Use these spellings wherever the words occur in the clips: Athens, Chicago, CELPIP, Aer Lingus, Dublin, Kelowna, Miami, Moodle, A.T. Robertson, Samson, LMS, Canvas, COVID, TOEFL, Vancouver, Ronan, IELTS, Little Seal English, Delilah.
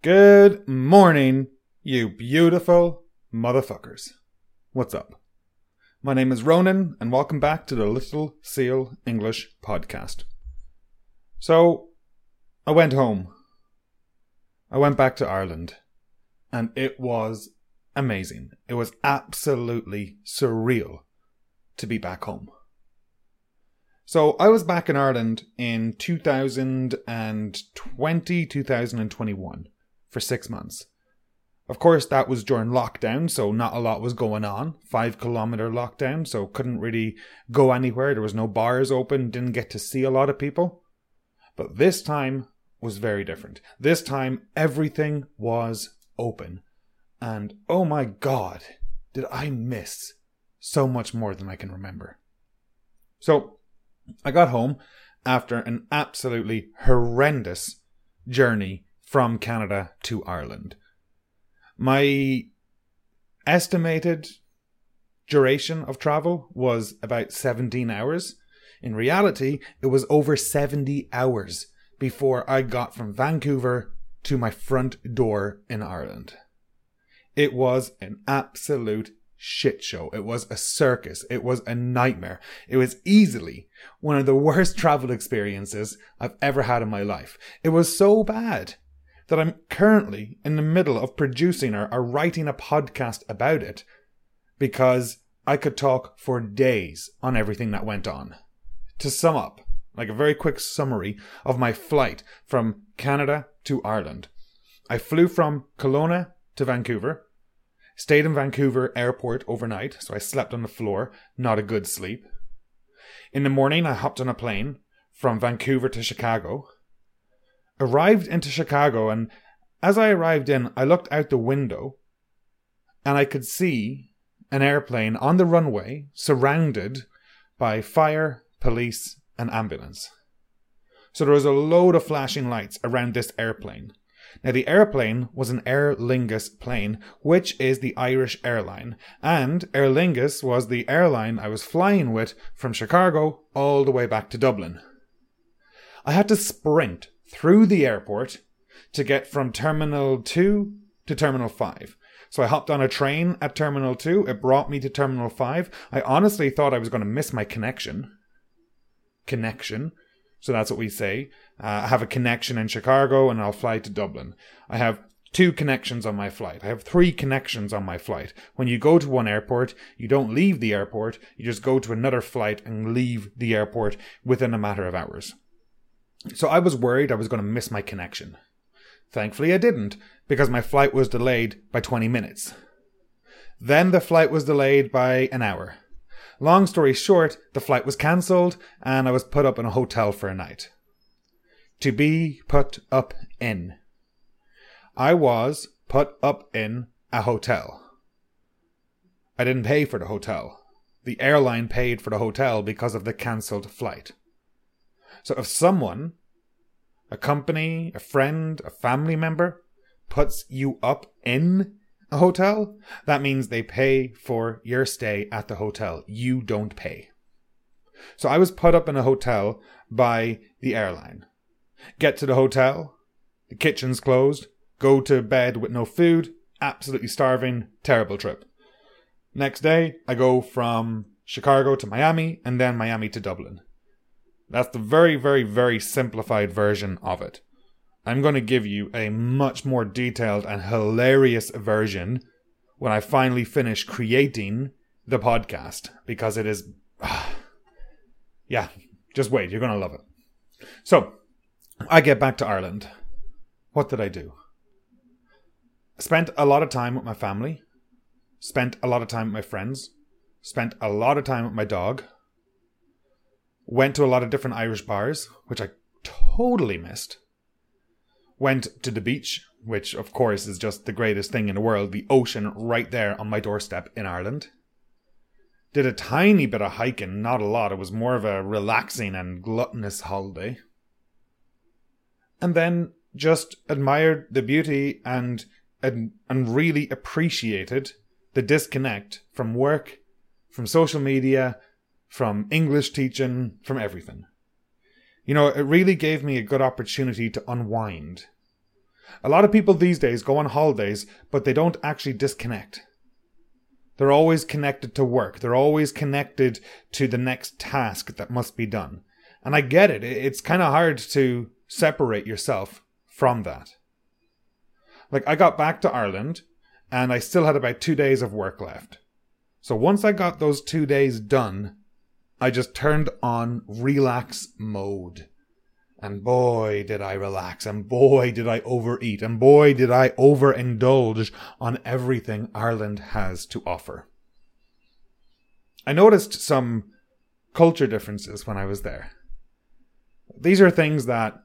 Good morning, you beautiful motherfuckers. What's up? My name is Ronan, and welcome back to the Little Seal English podcast. So, I went home. I went back to Ireland, and it was amazing. It was absolutely surreal to be back home. So, I was back in Ireland in 2020, 2021. For 6 months. Of course, that was during lockdown, so not a lot was going on. 5-kilometer lockdown, so couldn't really go anywhere. There was no bars open, didn't get to see a lot of people. But this time was very different. This time, everything was open. And oh my God, did I miss so much more than I can remember. So, I got home after an absolutely horrendous journey from Canada to Ireland. My estimated duration of travel was about 17 hours. In reality, it was over 70 hours before I got from Vancouver to my front door in Ireland. It was an absolute shit show. It was a circus. It was a nightmare. It was easily one of the worst travel experiences I've ever had in my life. It was so bad that I'm currently in the middle of producing or writing a podcast about it, because I could talk for days on everything that went on. To sum up, like a very quick summary of my flight from Canada to Ireland. I flew from Kelowna to Vancouver, stayed in Vancouver airport overnight, so I slept on the floor, not a good sleep. In the morning, I hopped on a plane from Vancouver to Chicago. Arrived into Chicago, and as I arrived in, I looked out the window and I could see an airplane on the runway surrounded by fire, police, and ambulance. So there was a load of flashing lights around this airplane. Now, the airplane was an Aer Lingus plane, which is the Irish airline, and Aer Lingus was the airline I was flying with from Chicago all the way back to Dublin. I had to sprint through the airport to get from Terminal 2 to Terminal 5. So I hopped on a train at Terminal 2. It brought me to Terminal 5. I honestly thought I was going to miss my connection. So that's what we say. I have a connection in Chicago and I'll fly to Dublin. I have 2 connections on my flight. I have 3 connections on my flight. When you go to one airport, you don't leave the airport. You just go to another flight and leave the airport within a matter of hours. So I was worried I was going to miss my connection. Thankfully I didn't, because my flight was delayed by 20 minutes. Then the flight was delayed by an hour. Long story short, the flight was cancelled and I was put up in a hotel for a night. To be put up in. I was put up in a hotel. I didn't pay for the hotel. The airline paid for the hotel because of the cancelled flight. So if someone, a company, a friend, a family member, puts you up in a hotel, that means they pay for your stay at the hotel. You don't pay. So I was put up in a hotel by the airline. Get to the hotel, the kitchen's closed, go to bed with no food, absolutely starving, terrible trip. Next day, I go from Chicago to Miami and then Miami to Dublin. That's the very, very, very simplified version of it. I'm going to give you a much more detailed and hilarious version when I finally finish creating the podcast, because it is... yeah, just wait. You're going to love it. So, I get back to Ireland. What did I do? I spent a lot of time with my family. Spent a lot of time with my friends. Spent a lot of time with my dog. Went to a lot of different Irish bars, which I totally missed. Went to the beach, which of course is just the greatest thing in the world. The ocean right there on my doorstep in Ireland. Did a tiny bit of hiking, not a lot. It was more of a relaxing and gluttonous holiday. And then just admired the beauty and really appreciated the disconnect from work, from social media, from English teaching, from everything. You know, it really gave me a good opportunity to unwind. A lot of people these days go on holidays, but they don't actually disconnect. They're always connected to work. They're always connected to the next task that must be done. And I get it. It's kind of hard to separate yourself from that. Like, I got back to Ireland and I still had about 2 days of work left. So once I got those 2 days done, I just turned on relax mode. And boy, did I relax. And boy, did I overeat. And boy, did I overindulge on everything Ireland has to offer. I noticed some culture differences when I was there. These are things that...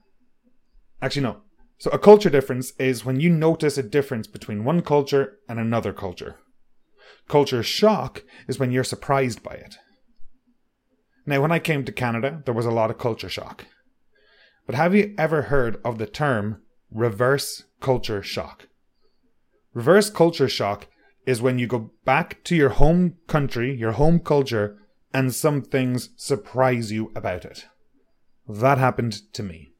Actually, no. So a culture difference is when you notice a difference between one culture and another culture. Culture shock is when you're surprised by it. Now, when I came to Canada, there was a lot of culture shock. But have you ever heard of the term reverse culture shock? Reverse culture shock is when you go back to your home country, your home culture, and some things surprise you about it. That happened to me.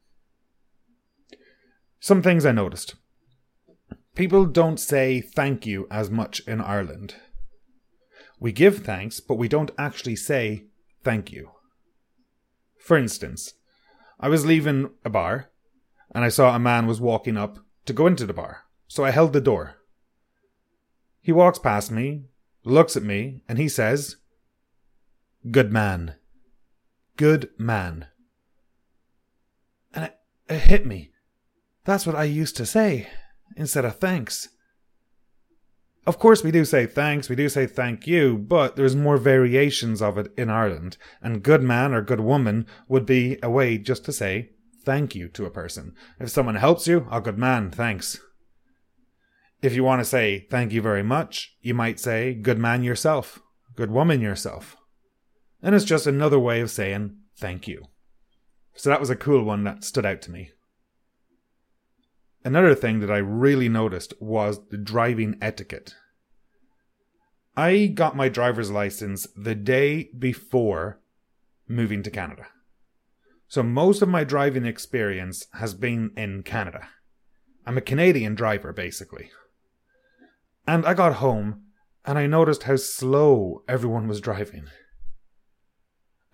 Some things I noticed. People don't say thank you as much in Ireland. We give thanks, but we don't actually say thank you. For instance, I was leaving a bar, and I saw a man was walking up to go into the bar, so I held the door. He walks past me, looks at me, and he says, "Good man. Good man." And it hit me. That's what I used to say, instead of thanks. Of course we do say thanks, we do say thank you, but there's more variations of it in Ireland, and good man or good woman would be a way just to say thank you to a person. If someone helps you, oh good man, thanks. If you want to say thank you very much, you might say good man yourself, good woman yourself. And it's just another way of saying thank you. So that was a cool one that stood out to me. Another thing that I really noticed was the driving etiquette. I got my driver's license the day before moving to Canada. So most of my driving experience has been in Canada. I'm a Canadian driver, basically. And I got home and I noticed how slow everyone was driving.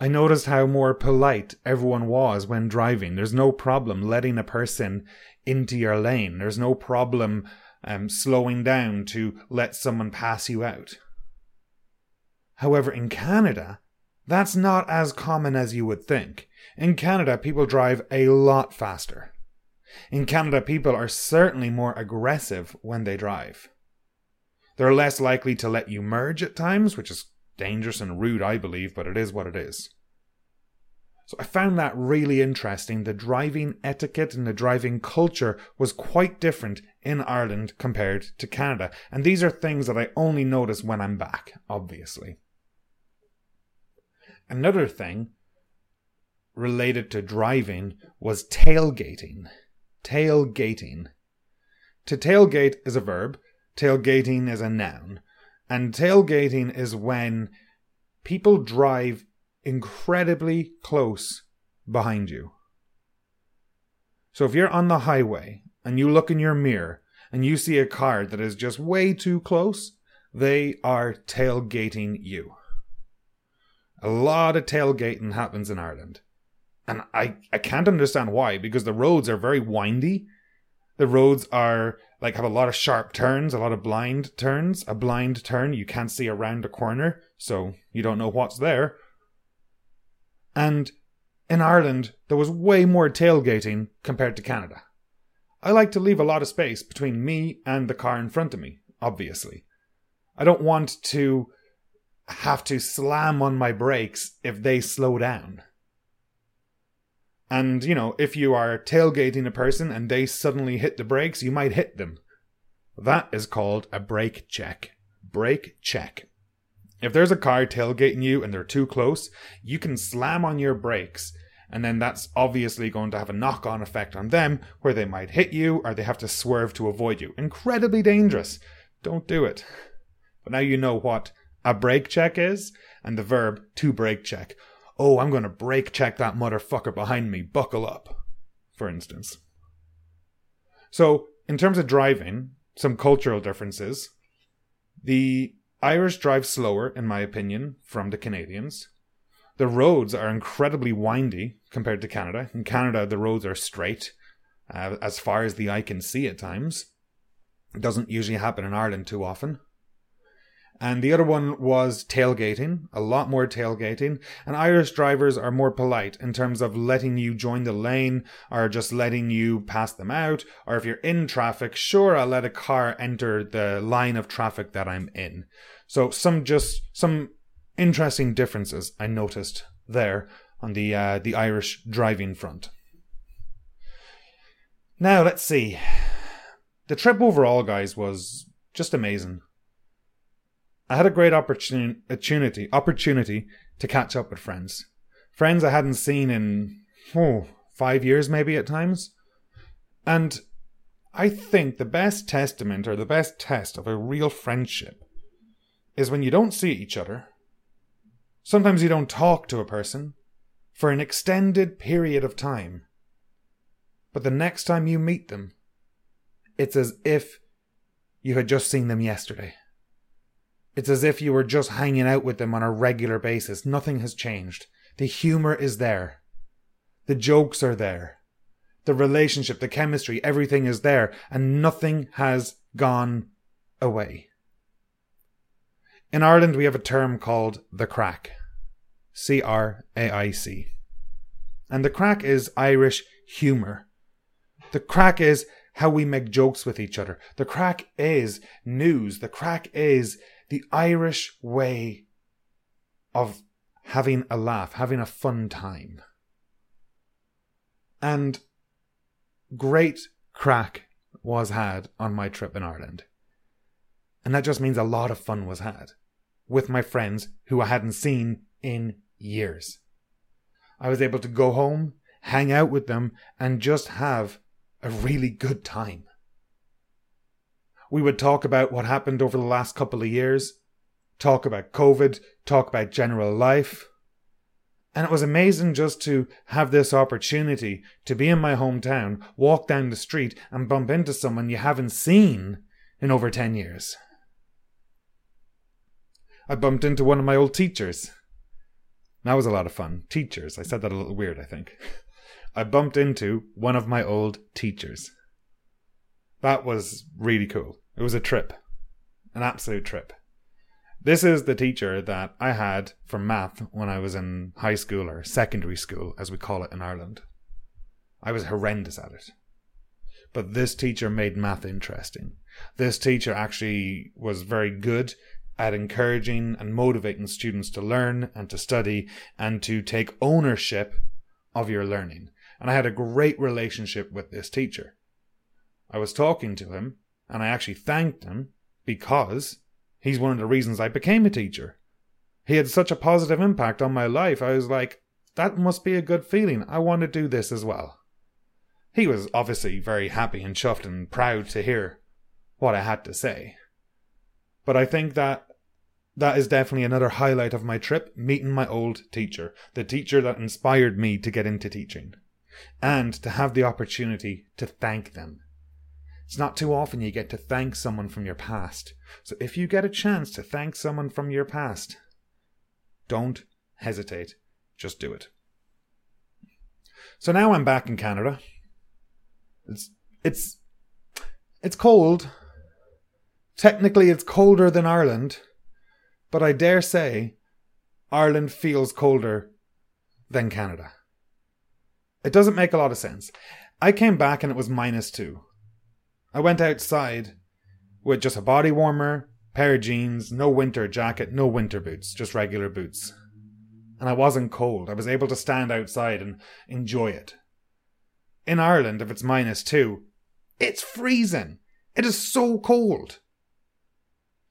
I noticed how more polite everyone was when driving. There's no problem letting a person into your lane. There's no problem slowing down to let someone pass you out. However, in Canada, that's not as common as you would think. In Canada, people drive a lot faster. In Canada, people are certainly more aggressive when they drive. They're less likely to let you merge at times, which is dangerous and rude, I believe, but it is what it is. So I found that really interesting. The driving etiquette and the driving culture was quite different in Ireland compared to Canada. And these are things that I only notice when I'm back, obviously. Another thing related to driving was tailgating. Tailgating. To tailgate is a verb. Tailgating is a noun. And tailgating is when people drive incredibly close behind you. So if you're on the highway and you look in your mirror and you see a car that is just way too close, they are tailgating you. A lot of tailgating happens in Ireland. And I can't understand why, because the roads are very windy. The roads are have a lot of sharp turns, a lot of blind turns. A blind turn, you can't see around a corner, so you don't know what's there. And in Ireland, there was way more tailgating compared to Canada. I like to leave a lot of space between me and the car in front of me, obviously. I don't want to have to slam on my brakes if they slow down. And, if you are tailgating a person and they suddenly hit the brakes, you might hit them. That is called a brake check. Brake check. If there's a car tailgating you and they're too close, you can slam on your brakes. And then that's obviously going to have a knock-on effect on them where they might hit you or they have to swerve to avoid you. Incredibly dangerous. Don't do it. But now you know what a brake check is and the verb to brake check. Oh, I'm going to brake check that motherfucker behind me. Buckle up, for instance. So In terms of driving, some cultural differences. The Irish drive slower, in my opinion, from the Canadians. The roads are incredibly windy compared to Canada. In Canada, the roads are straight, as far as the eye can see at times. It doesn't usually happen in Ireland too often. And the other one was tailgating, a lot more tailgating. And Irish drivers are more polite in terms of letting you join the lane or just letting you pass them out. Or if you're in traffic, sure, I'll let a car enter the line of traffic that I'm in. So some interesting differences I noticed there on the Irish driving front. Now, let's see. The trip overall, guys, was just amazing. I had a great opportunity to catch up with friends. Friends I hadn't seen in 5 years maybe at times. And I think the best test of a real friendship is when you don't see each other. Sometimes you don't talk to a person for an extended period of time. But the next time you meet them, it's as if you had just seen them yesterday. It's as if you were just hanging out with them on a regular basis. Nothing has changed. The humor is there. The jokes are there. The relationship, the chemistry, everything is there. And nothing has gone away. In Ireland, we have a term called the crack. C-R-A-I-C. And the crack is Irish humor. The crack is how we make jokes with each other. The crack is news. The crack is the Irish way of having a laugh, having a fun time. And great crack was had on my trip in Ireland. And that just means a lot of fun was had with my friends who I hadn't seen in years. I was able to go home, hang out with them, and just have a really good time. We would talk about what happened over the last couple of years, talk about COVID, talk about general life. And it was amazing just to have this opportunity to be in my hometown, walk down the street and bump into someone you haven't seen in over 10 years. I bumped into one of my old teachers. That was a lot of fun. Teachers. I said that a little weird, I think. I bumped into one of my old teachers. That was really cool. It was a trip. An absolute trip. This is the teacher that I had for math when I was in high school, or secondary school, as we call it in Ireland. I was horrendous at it. But this teacher made math interesting. This teacher actually was very good at encouraging and motivating students to learn and to study and to take ownership of your learning. And I had a great relationship with this teacher. I was talking to him, and I actually thanked him because he's one of the reasons I became a teacher. He had such a positive impact on my life. I was like, that must be a good feeling. I want to do this as well. He was obviously very happy and chuffed and proud to hear what I had to say. But I think that is definitely another highlight of my trip, meeting my old teacher, the teacher that inspired me to get into teaching, and to have the opportunity to thank them. It's not too often you get to thank someone from your past. So if you get a chance to thank someone from your past, don't hesitate. Just do it. So now I'm back in Canada. It's cold. Technically, it's colder than Ireland. But I dare say, Ireland feels colder than Canada. It doesn't make a lot of sense. I came back and it was -2. I went outside with just a body warmer, pair of jeans, no winter jacket, no winter boots, just regular boots. And I wasn't cold. I was able to stand outside and enjoy it. In Ireland, if it's -2, it's freezing. It is so cold.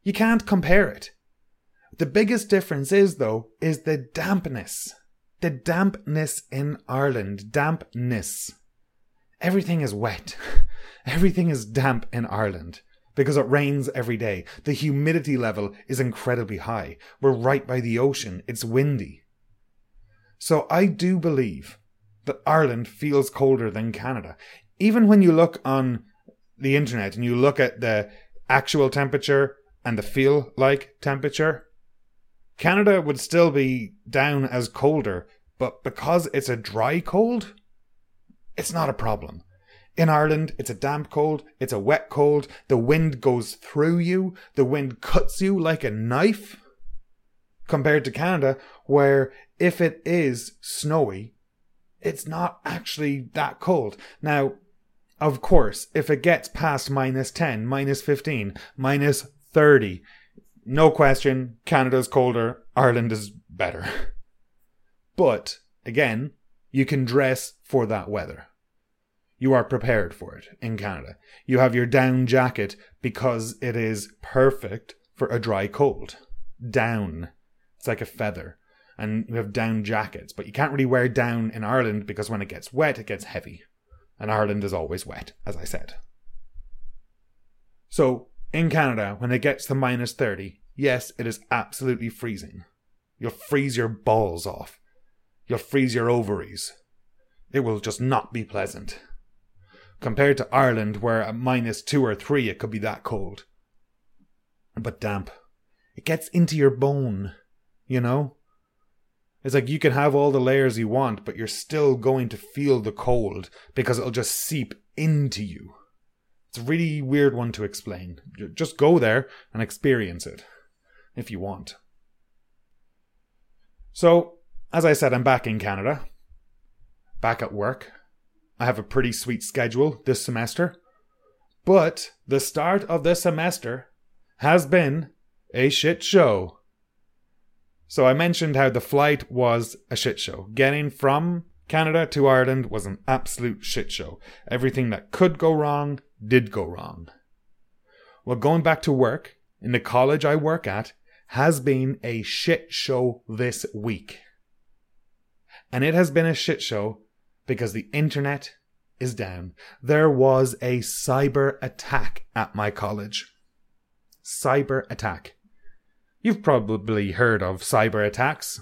You can't compare it. The biggest difference is, though, is the dampness. The dampness in Ireland. Dampness. Everything is wet. Everything is damp in Ireland because it rains every day. The humidity level is incredibly high. We're right by the ocean. It's windy. So I do believe that Ireland feels colder than Canada. Even when you look on the internet and you look at the actual temperature and the feel-like temperature, Canada would still be down as colder, but because it's a dry cold, it's not a problem. In Ireland, it's a damp cold, it's a wet cold, the wind goes through you, the wind cuts you like a knife. Compared to Canada, where if it is snowy, it's not actually that cold. Now, of course, if it gets past minus 10, minus 15, minus 30, no question, Canada's colder, Ireland is better. But, again, you can dress for that weather. You are prepared for it in Canada. You have your down jacket because it is perfect for a dry cold. Down. It's like a feather. And you have down jackets. But you can't really wear down in Ireland because when it gets wet, it gets heavy. And Ireland is always wet, as I said. So, in Canada, when it gets to minus 30, yes, it is absolutely freezing. You'll freeze your balls off. You'll freeze your ovaries. It will just not be pleasant. Compared to Ireland, where at minus 2 or 3, it could be that cold. But damp. It gets into your bone, you know? It's like you can have all the layers you want, but you're still going to feel the cold because it'll just seep into you. It's a really weird one to explain. Just go there and experience it if you want. So, as I said, I'm back in Canada, back at work. I have a pretty sweet schedule this semester, but the start of the semester has been a shit show. So I mentioned how the flight was a shit show. Getting from Canada to Ireland was an absolute shit show. Everything that could go wrong did go wrong. Well, going back to work in the college I work at has been a shit show this week. And it has been a shit show because the internet is down. There was a cyber attack at my college. Cyber attack. You've probably heard of cyber attacks.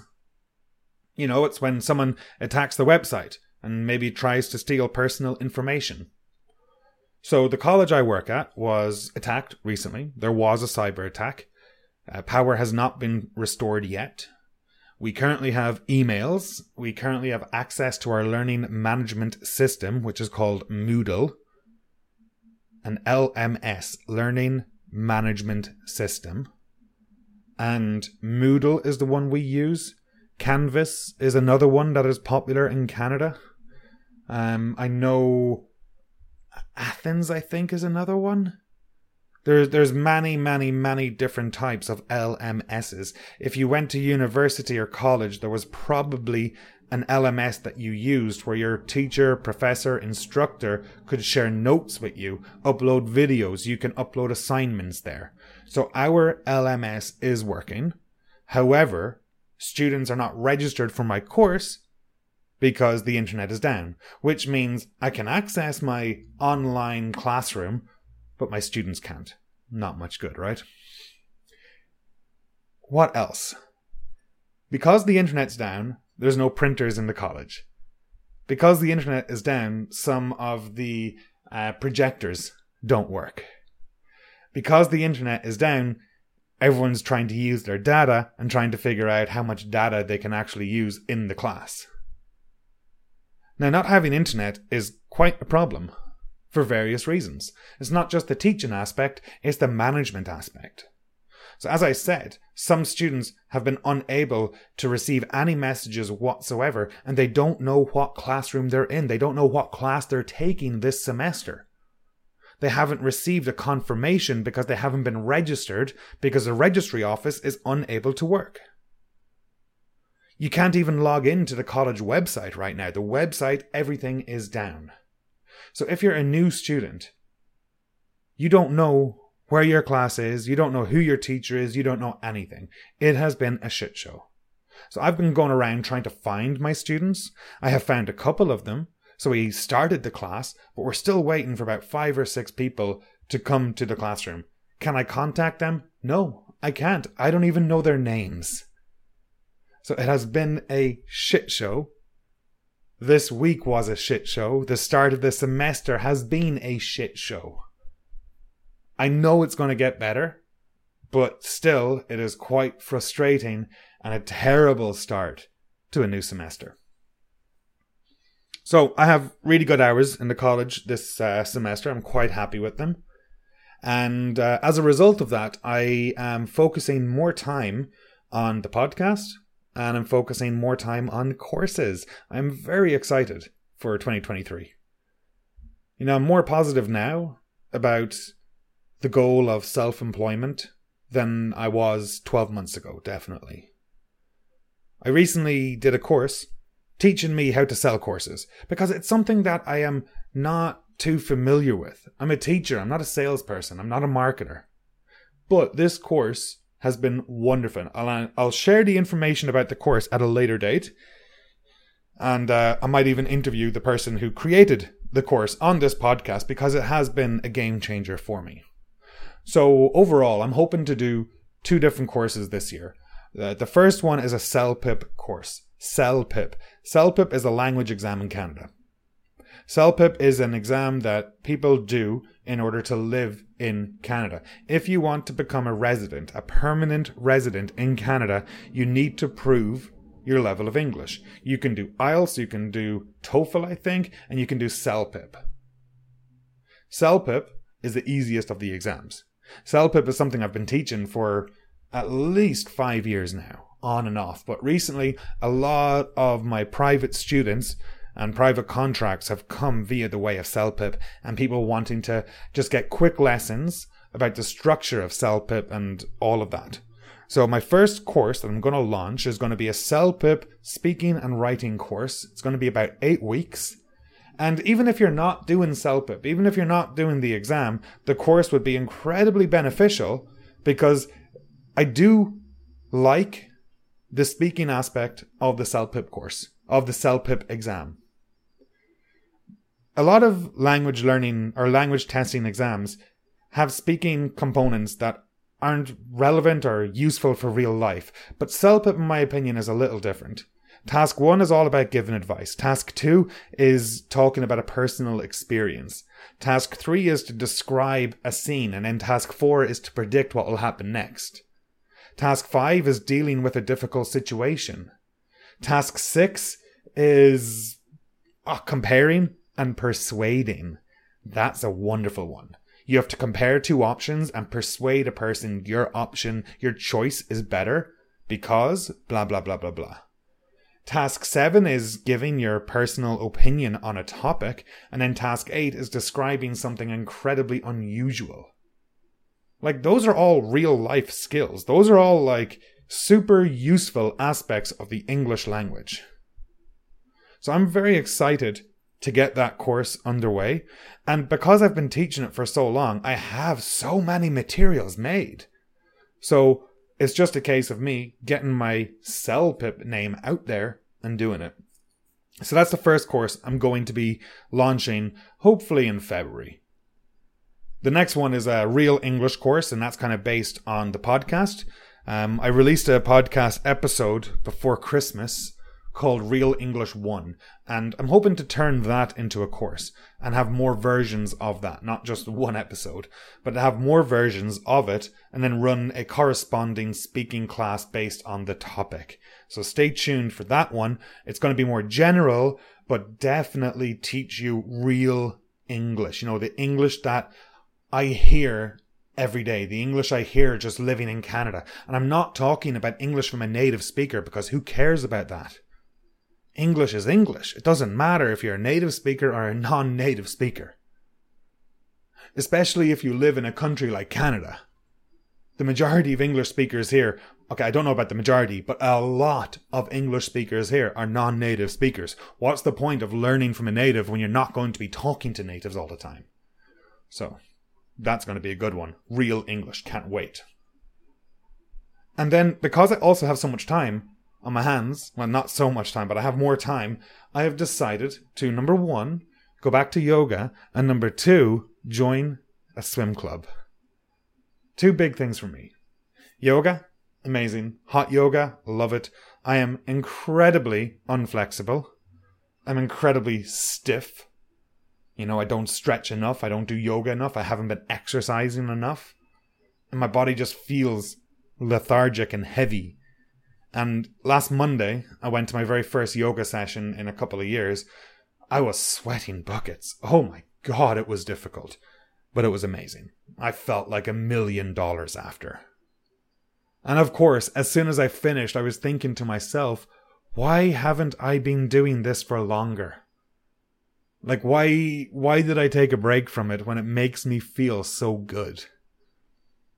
You know, it's when someone attacks the website and maybe tries to steal personal information. So the college I work at was attacked recently. There was a cyber attack. Power has not been restored yet. We currently have emails. We currently have access to our learning management system, which is called Moodle. An LMS, Learning Management System. And Moodle is the one we use. Canvas is another one that is popular in Canada. I know Athens, I think, is another one. There's many, many, many different types of LMSs. If you went to university or college, there was probably an LMS that you used where your teacher, professor, instructor could share notes with you, upload videos, you can upload assignments there. So our LMS is working. However, students are not registered for my course because the internet is down, which means I can access my online classroom, but my students can't. Not much good, right? What else? Because the internet's down, there's no printers in the college. Because the internet is down, some of the projectors don't work. Because the internet is down, everyone's trying to use their data and trying to figure out how much data they can actually use in the class. Now, not having internet is quite a problem for various reasons. It's not just the teaching aspect, it's the management aspect. So as I said, some students have been unable to receive any messages whatsoever, and they don't know what classroom they're in. They don't know what class they're taking this semester. They haven't received a confirmation because they haven't been registered because the registry office is unable to work. You can't even log into the college website right now. The website, everything is down. So if you're a new student, you don't know where your class is, you don't know who your teacher is, you don't know anything. It has been a shit show. So I've been going around trying to find my students. I have found a couple of them. So we started the class, but we're still waiting for about 5 or 6 people to come to the classroom. Can I contact them? No, I can't. I don't even know their names. So it has been a shit show. This week was a shit show. The start of the semester has been a shit show. I know it's going to get better, but still it is quite frustrating and a terrible start to a new semester. So I have really good hours in the college this semester. I'm quite happy with them. And as a result of that, I am focusing more time on the podcast and I'm focusing more time on courses. I'm very excited for 2023. You know, I'm more positive now about the goal of self-employment than I was 12 months ago, definitely. I recently did a course teaching me how to sell courses, because it's something that I am not too familiar with. I'm a teacher, I'm not a salesperson, I'm not a marketer. But this course has been wonderful. I'll share the information about the course at a later date, and I might even interview the person who created the course on this podcast, because it has been a game changer for me. So overall, I'm hoping to do 2 different courses this year. The first one is a CELPIP course. CELPIP. CELPIP is a language exam in Canada. CELPIP is an exam that people do in order to live in Canada. If you want to become a resident, a permanent resident in Canada, you need to prove your level of English. You can do IELTS, you can do TOEFL, I think, and you can do CELPIP. CELPIP is the easiest of the exams. CELPIP is something I've been teaching for at least 5 years now, on and off. But recently, a lot of my private students and private contracts have come via the way of CELPIP, and people wanting to just get quick lessons about the structure of CELPIP and all of that. So my first course that I'm going to launch is going to be a CELPIP speaking and writing course. It's going to be about 8 weeks. And even if you're not doing CELPIP, even if you're not doing the exam, the course would be incredibly beneficial, because I do like the speaking aspect of the CELPIP course, of the CELPIP exam. A lot of language learning or language testing exams have speaking components that aren't relevant or useful for real life, but CELPIP, in my opinion, is a little different. Task 1 is all about giving advice. Task 2 is talking about a personal experience. Task 3 is to describe a scene, and then task 4 is to predict what will happen next. Task 5 is dealing with a difficult situation. Task 6 is comparing and persuading. That's a wonderful one. You have to compare 2 options and persuade a person your option, your choice is better because blah, blah, blah, blah, blah. Task 7 is giving your personal opinion on a topic. And then task 8 is describing something incredibly unusual. Like, those are all real life skills. Those are all like super useful aspects of the English language. So I'm very excited to get that course underway. And because I've been teaching it for so long, I have so many materials made. So it's just a case of me getting my CELPIP name out there and doing it. So that's the first course I'm going to be launching, hopefully in February. The next one is a real English course, and that's kind of based on the podcast. I released a podcast episode before Christmas called Real English 1, and I'm hoping to turn that into a course and have more versions of that, not just one episode, but to have more versions of it and then run a corresponding speaking class based on the topic. So stay tuned for that one. It's going to be more general, but definitely teach you real English. You know, the English that I hear every day, the English I hear just living in Canada. And I'm not talking about English from a native speaker, because who cares about that? English is English. It doesn't matter if you're a native speaker or a non-native speaker. Especially if you live in a country like Canada. The majority of English speakers here, okay, I don't know about the majority, but a lot of English speakers here are non-native speakers. What's the point of learning from a native when you're not going to be talking to natives all the time? So that's going to be a good one. Real English. Can't wait. And then, because I also have so much time on my hands, well, not so much time, but I have more time, I have decided to, number 1, go back to yoga, and number 2, join a swim club. 2 big things for me. Yoga, amazing. Hot yoga, love it. I am incredibly unflexible. I'm incredibly stiff. You know, I don't stretch enough. I don't do yoga enough. I haven't been exercising enough. And my body just feels lethargic and heavy. And last Monday, I went to my very first yoga session in a couple of years. I was sweating buckets. Oh my God, it was difficult. But it was amazing. I felt like $1,000,000 after. And of course, as soon as I finished, I was thinking to myself, why haven't I been doing this for longer? Like, why did I take a break from it when it makes me feel so good?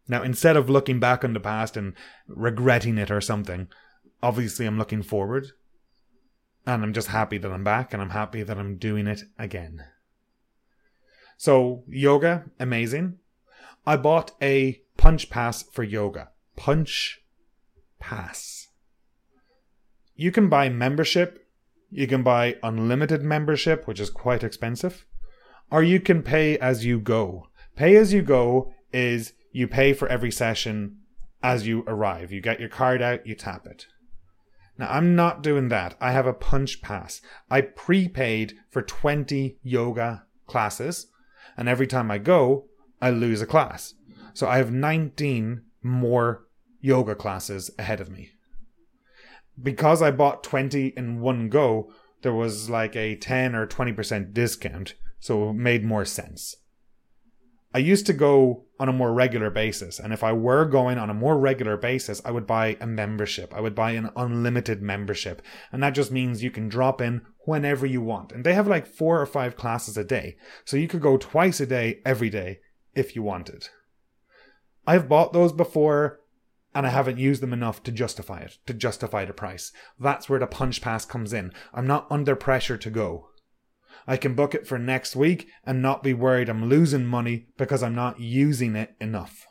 Now, instead of looking back on the past and regretting it or something, obviously I'm looking forward. And I'm just happy that I'm back, and I'm happy that I'm doing it again. So, yoga, amazing. I bought a punch pass for yoga. Punch pass. You can buy membership. You can buy unlimited membership, which is quite expensive. Or you can pay as you go. Pay as you go is you pay for every session as you arrive. You get your card out, you tap it. Now, I'm not doing that. I have a punch pass. I prepaid for 20 yoga classes. And every time I go, I lose a class. So I have 19 more yoga classes ahead of me. Because I bought 20 in one go, there was like a 10 or 20% discount, so it made more sense. I used to go on a more regular basis, and if I were going on a more regular basis, I would buy a membership. I would buy an unlimited membership, and that just means you can drop in whenever you want. And they have like 4 or 5 classes a day, so you could go twice a day, every day, if you wanted. I've bought those before, and I haven't used them enough to justify the price. That's where the punch pass comes in. I'm not under pressure to go. I can book it for next week and not be worried I'm losing money because I'm not using it enough.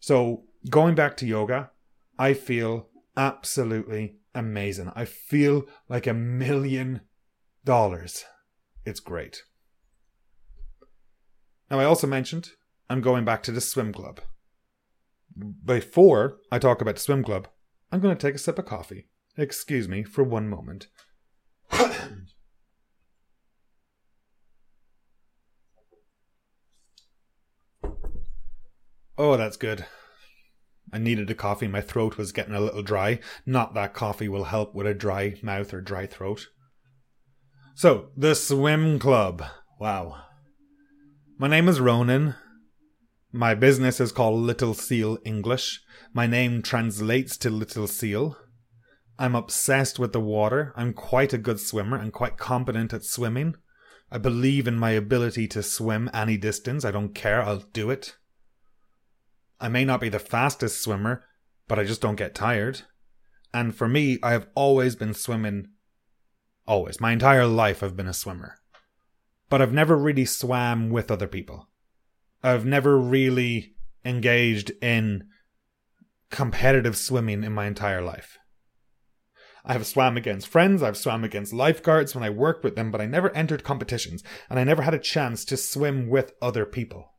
So, going back to yoga, I feel absolutely amazing. I feel like $1,000,000. It's great. Now, I also mentioned I'm going back to the swim club. Before I talk about the swim club, I'm going to take a sip of coffee. Excuse me for one moment. Oh, that's good. I needed a coffee. My throat was getting a little dry. Not that coffee will help with a dry mouth or dry throat. So, the swim club. Wow. My name is Ronan. My business is called Little Seal English. My name translates to Little Seal. I'm obsessed with the water. I'm quite a good swimmer. I'm quite competent at swimming. I believe in my ability to swim any distance. I don't care. I'll do it. I may not be the fastest swimmer, but I just don't get tired. And for me, I have always been swimming. Always. My entire life I've been a swimmer. But I've never really swam with other people. I've never really engaged in competitive swimming in my entire life. I have swam against friends, I've swam against lifeguards when I worked with them, but I never entered competitions, and I never had a chance to swim with other people.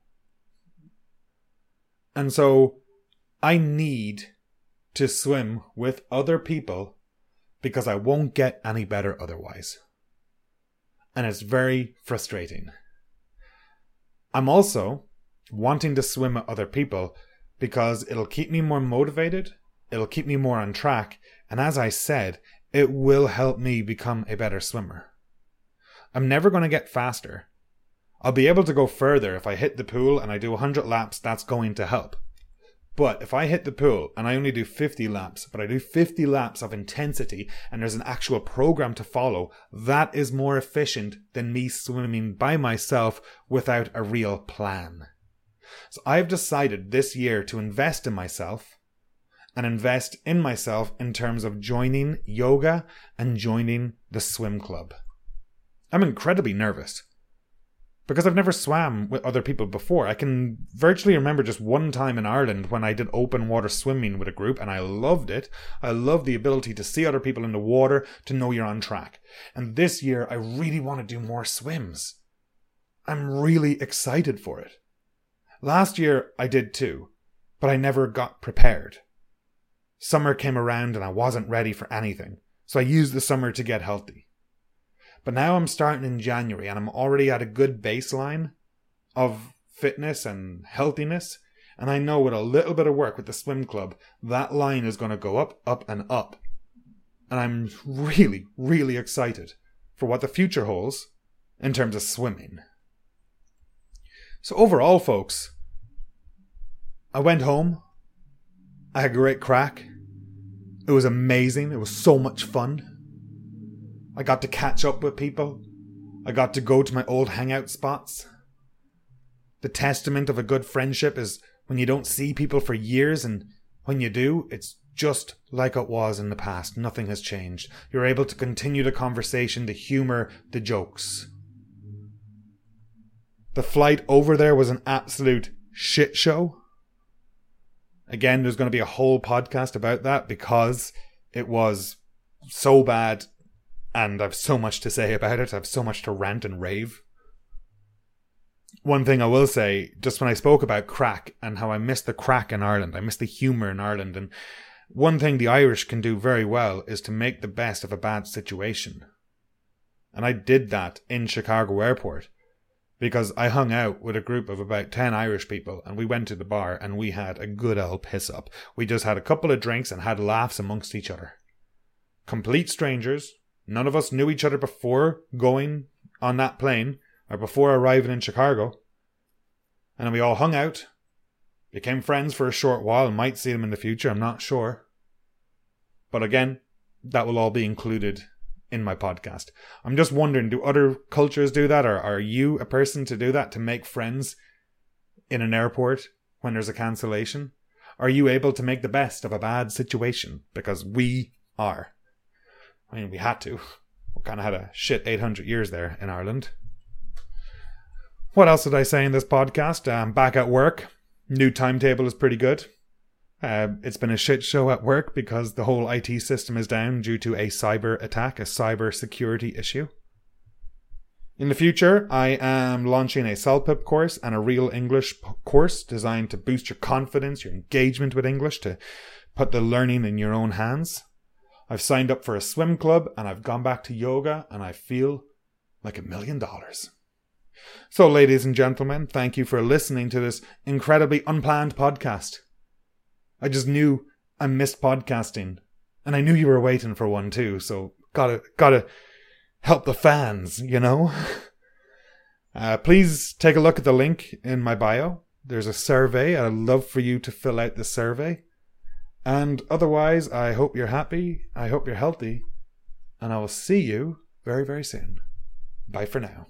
And so, I need to swim with other people because I won't get any better otherwise. And it's very frustrating. I'm also wanting to swim at other people because it'll keep me more motivated, it'll keep me more on track, and as I said, it will help me become a better swimmer. I'm never going to get faster. I'll be able to go further if I hit the pool and I do 100 laps, that's going to help. But if I hit the pool and I only do 50 laps, but I do 50 laps of intensity and there's an actual program to follow, that is more efficient than me swimming by myself without a real plan. So I've decided this year to invest in myself and invest in myself in terms of joining yoga and joining the swim club. I'm incredibly nervous. Because I've never swam with other people before. I can virtually remember just one time in Ireland when I did open water swimming with a group and I loved it. I love the ability to see other people in the water, to know you're on track. And this year I really want to do more swims. I'm really excited for it. Last year I did too, but I never got prepared. Summer came around and I wasn't ready for anything. So I used the summer to get healthy. But now I'm starting in January and I'm already at a good baseline of fitness and healthiness. And I know with a little bit of work with the swim club, that line is going to go up, up and up. And I'm really, really excited for what the future holds in terms of swimming. So overall, folks, I went home. I had a great crack. It was amazing. It was so much fun. I got to catch up with people. I got to go to my old hangout spots. The testament of a good friendship is when you don't see people for years, and when you do, it's just like it was in the past. Nothing has changed. You're able to continue the conversation, the humor, the jokes. The flight over there was an absolute shit show. Again, there's going to be a whole podcast about that because it was so bad and I've so much to say about it. I've so much to rant and rave. One thing I will say, just when I spoke about crack and how I miss the crack in Ireland, I miss the humour in Ireland, and one thing the Irish can do very well is to make the best of a bad situation. And I did that in Chicago Airport because I hung out with a group of about 10 Irish people and we went to the bar and we had a good old piss up. We just had a couple of drinks and had laughs amongst each other. Complete strangers. None of us knew each other before going on that plane or before arriving in Chicago. And then we all hung out, became friends for a short while, and might see them in the future, I'm not sure. But again, that will all be included in my podcast. I'm just wondering, do other cultures do that, or are you a person to do that, to make friends in an airport when there's a cancellation? Are you able to make the best of a bad situation? Because we are. I mean, we had to. We kind of had a shit 800 years there in Ireland. What else did I say in this podcast? I'm back at work. New timetable is pretty good. It's been a shit show at work because the whole IT system is down due to a cyber attack, a cyber security issue. In the future, I am launching a CELPIP course and a Real English course designed to boost your confidence, your engagement with English, to put the learning in your own hands. I've signed up for a swim club and I've gone back to yoga and I feel like $1 million. So, ladies and gentlemen, thank you for listening to this incredibly unplanned podcast. I just knew I missed podcasting, and I knew you were waiting for one too, so gotta help the fans, you know? Please take a look at the link in my bio. There's a survey. I'd love for you to fill out the survey. And otherwise, I hope you're happy, I hope you're healthy, and I will see you very, very soon. Bye for now.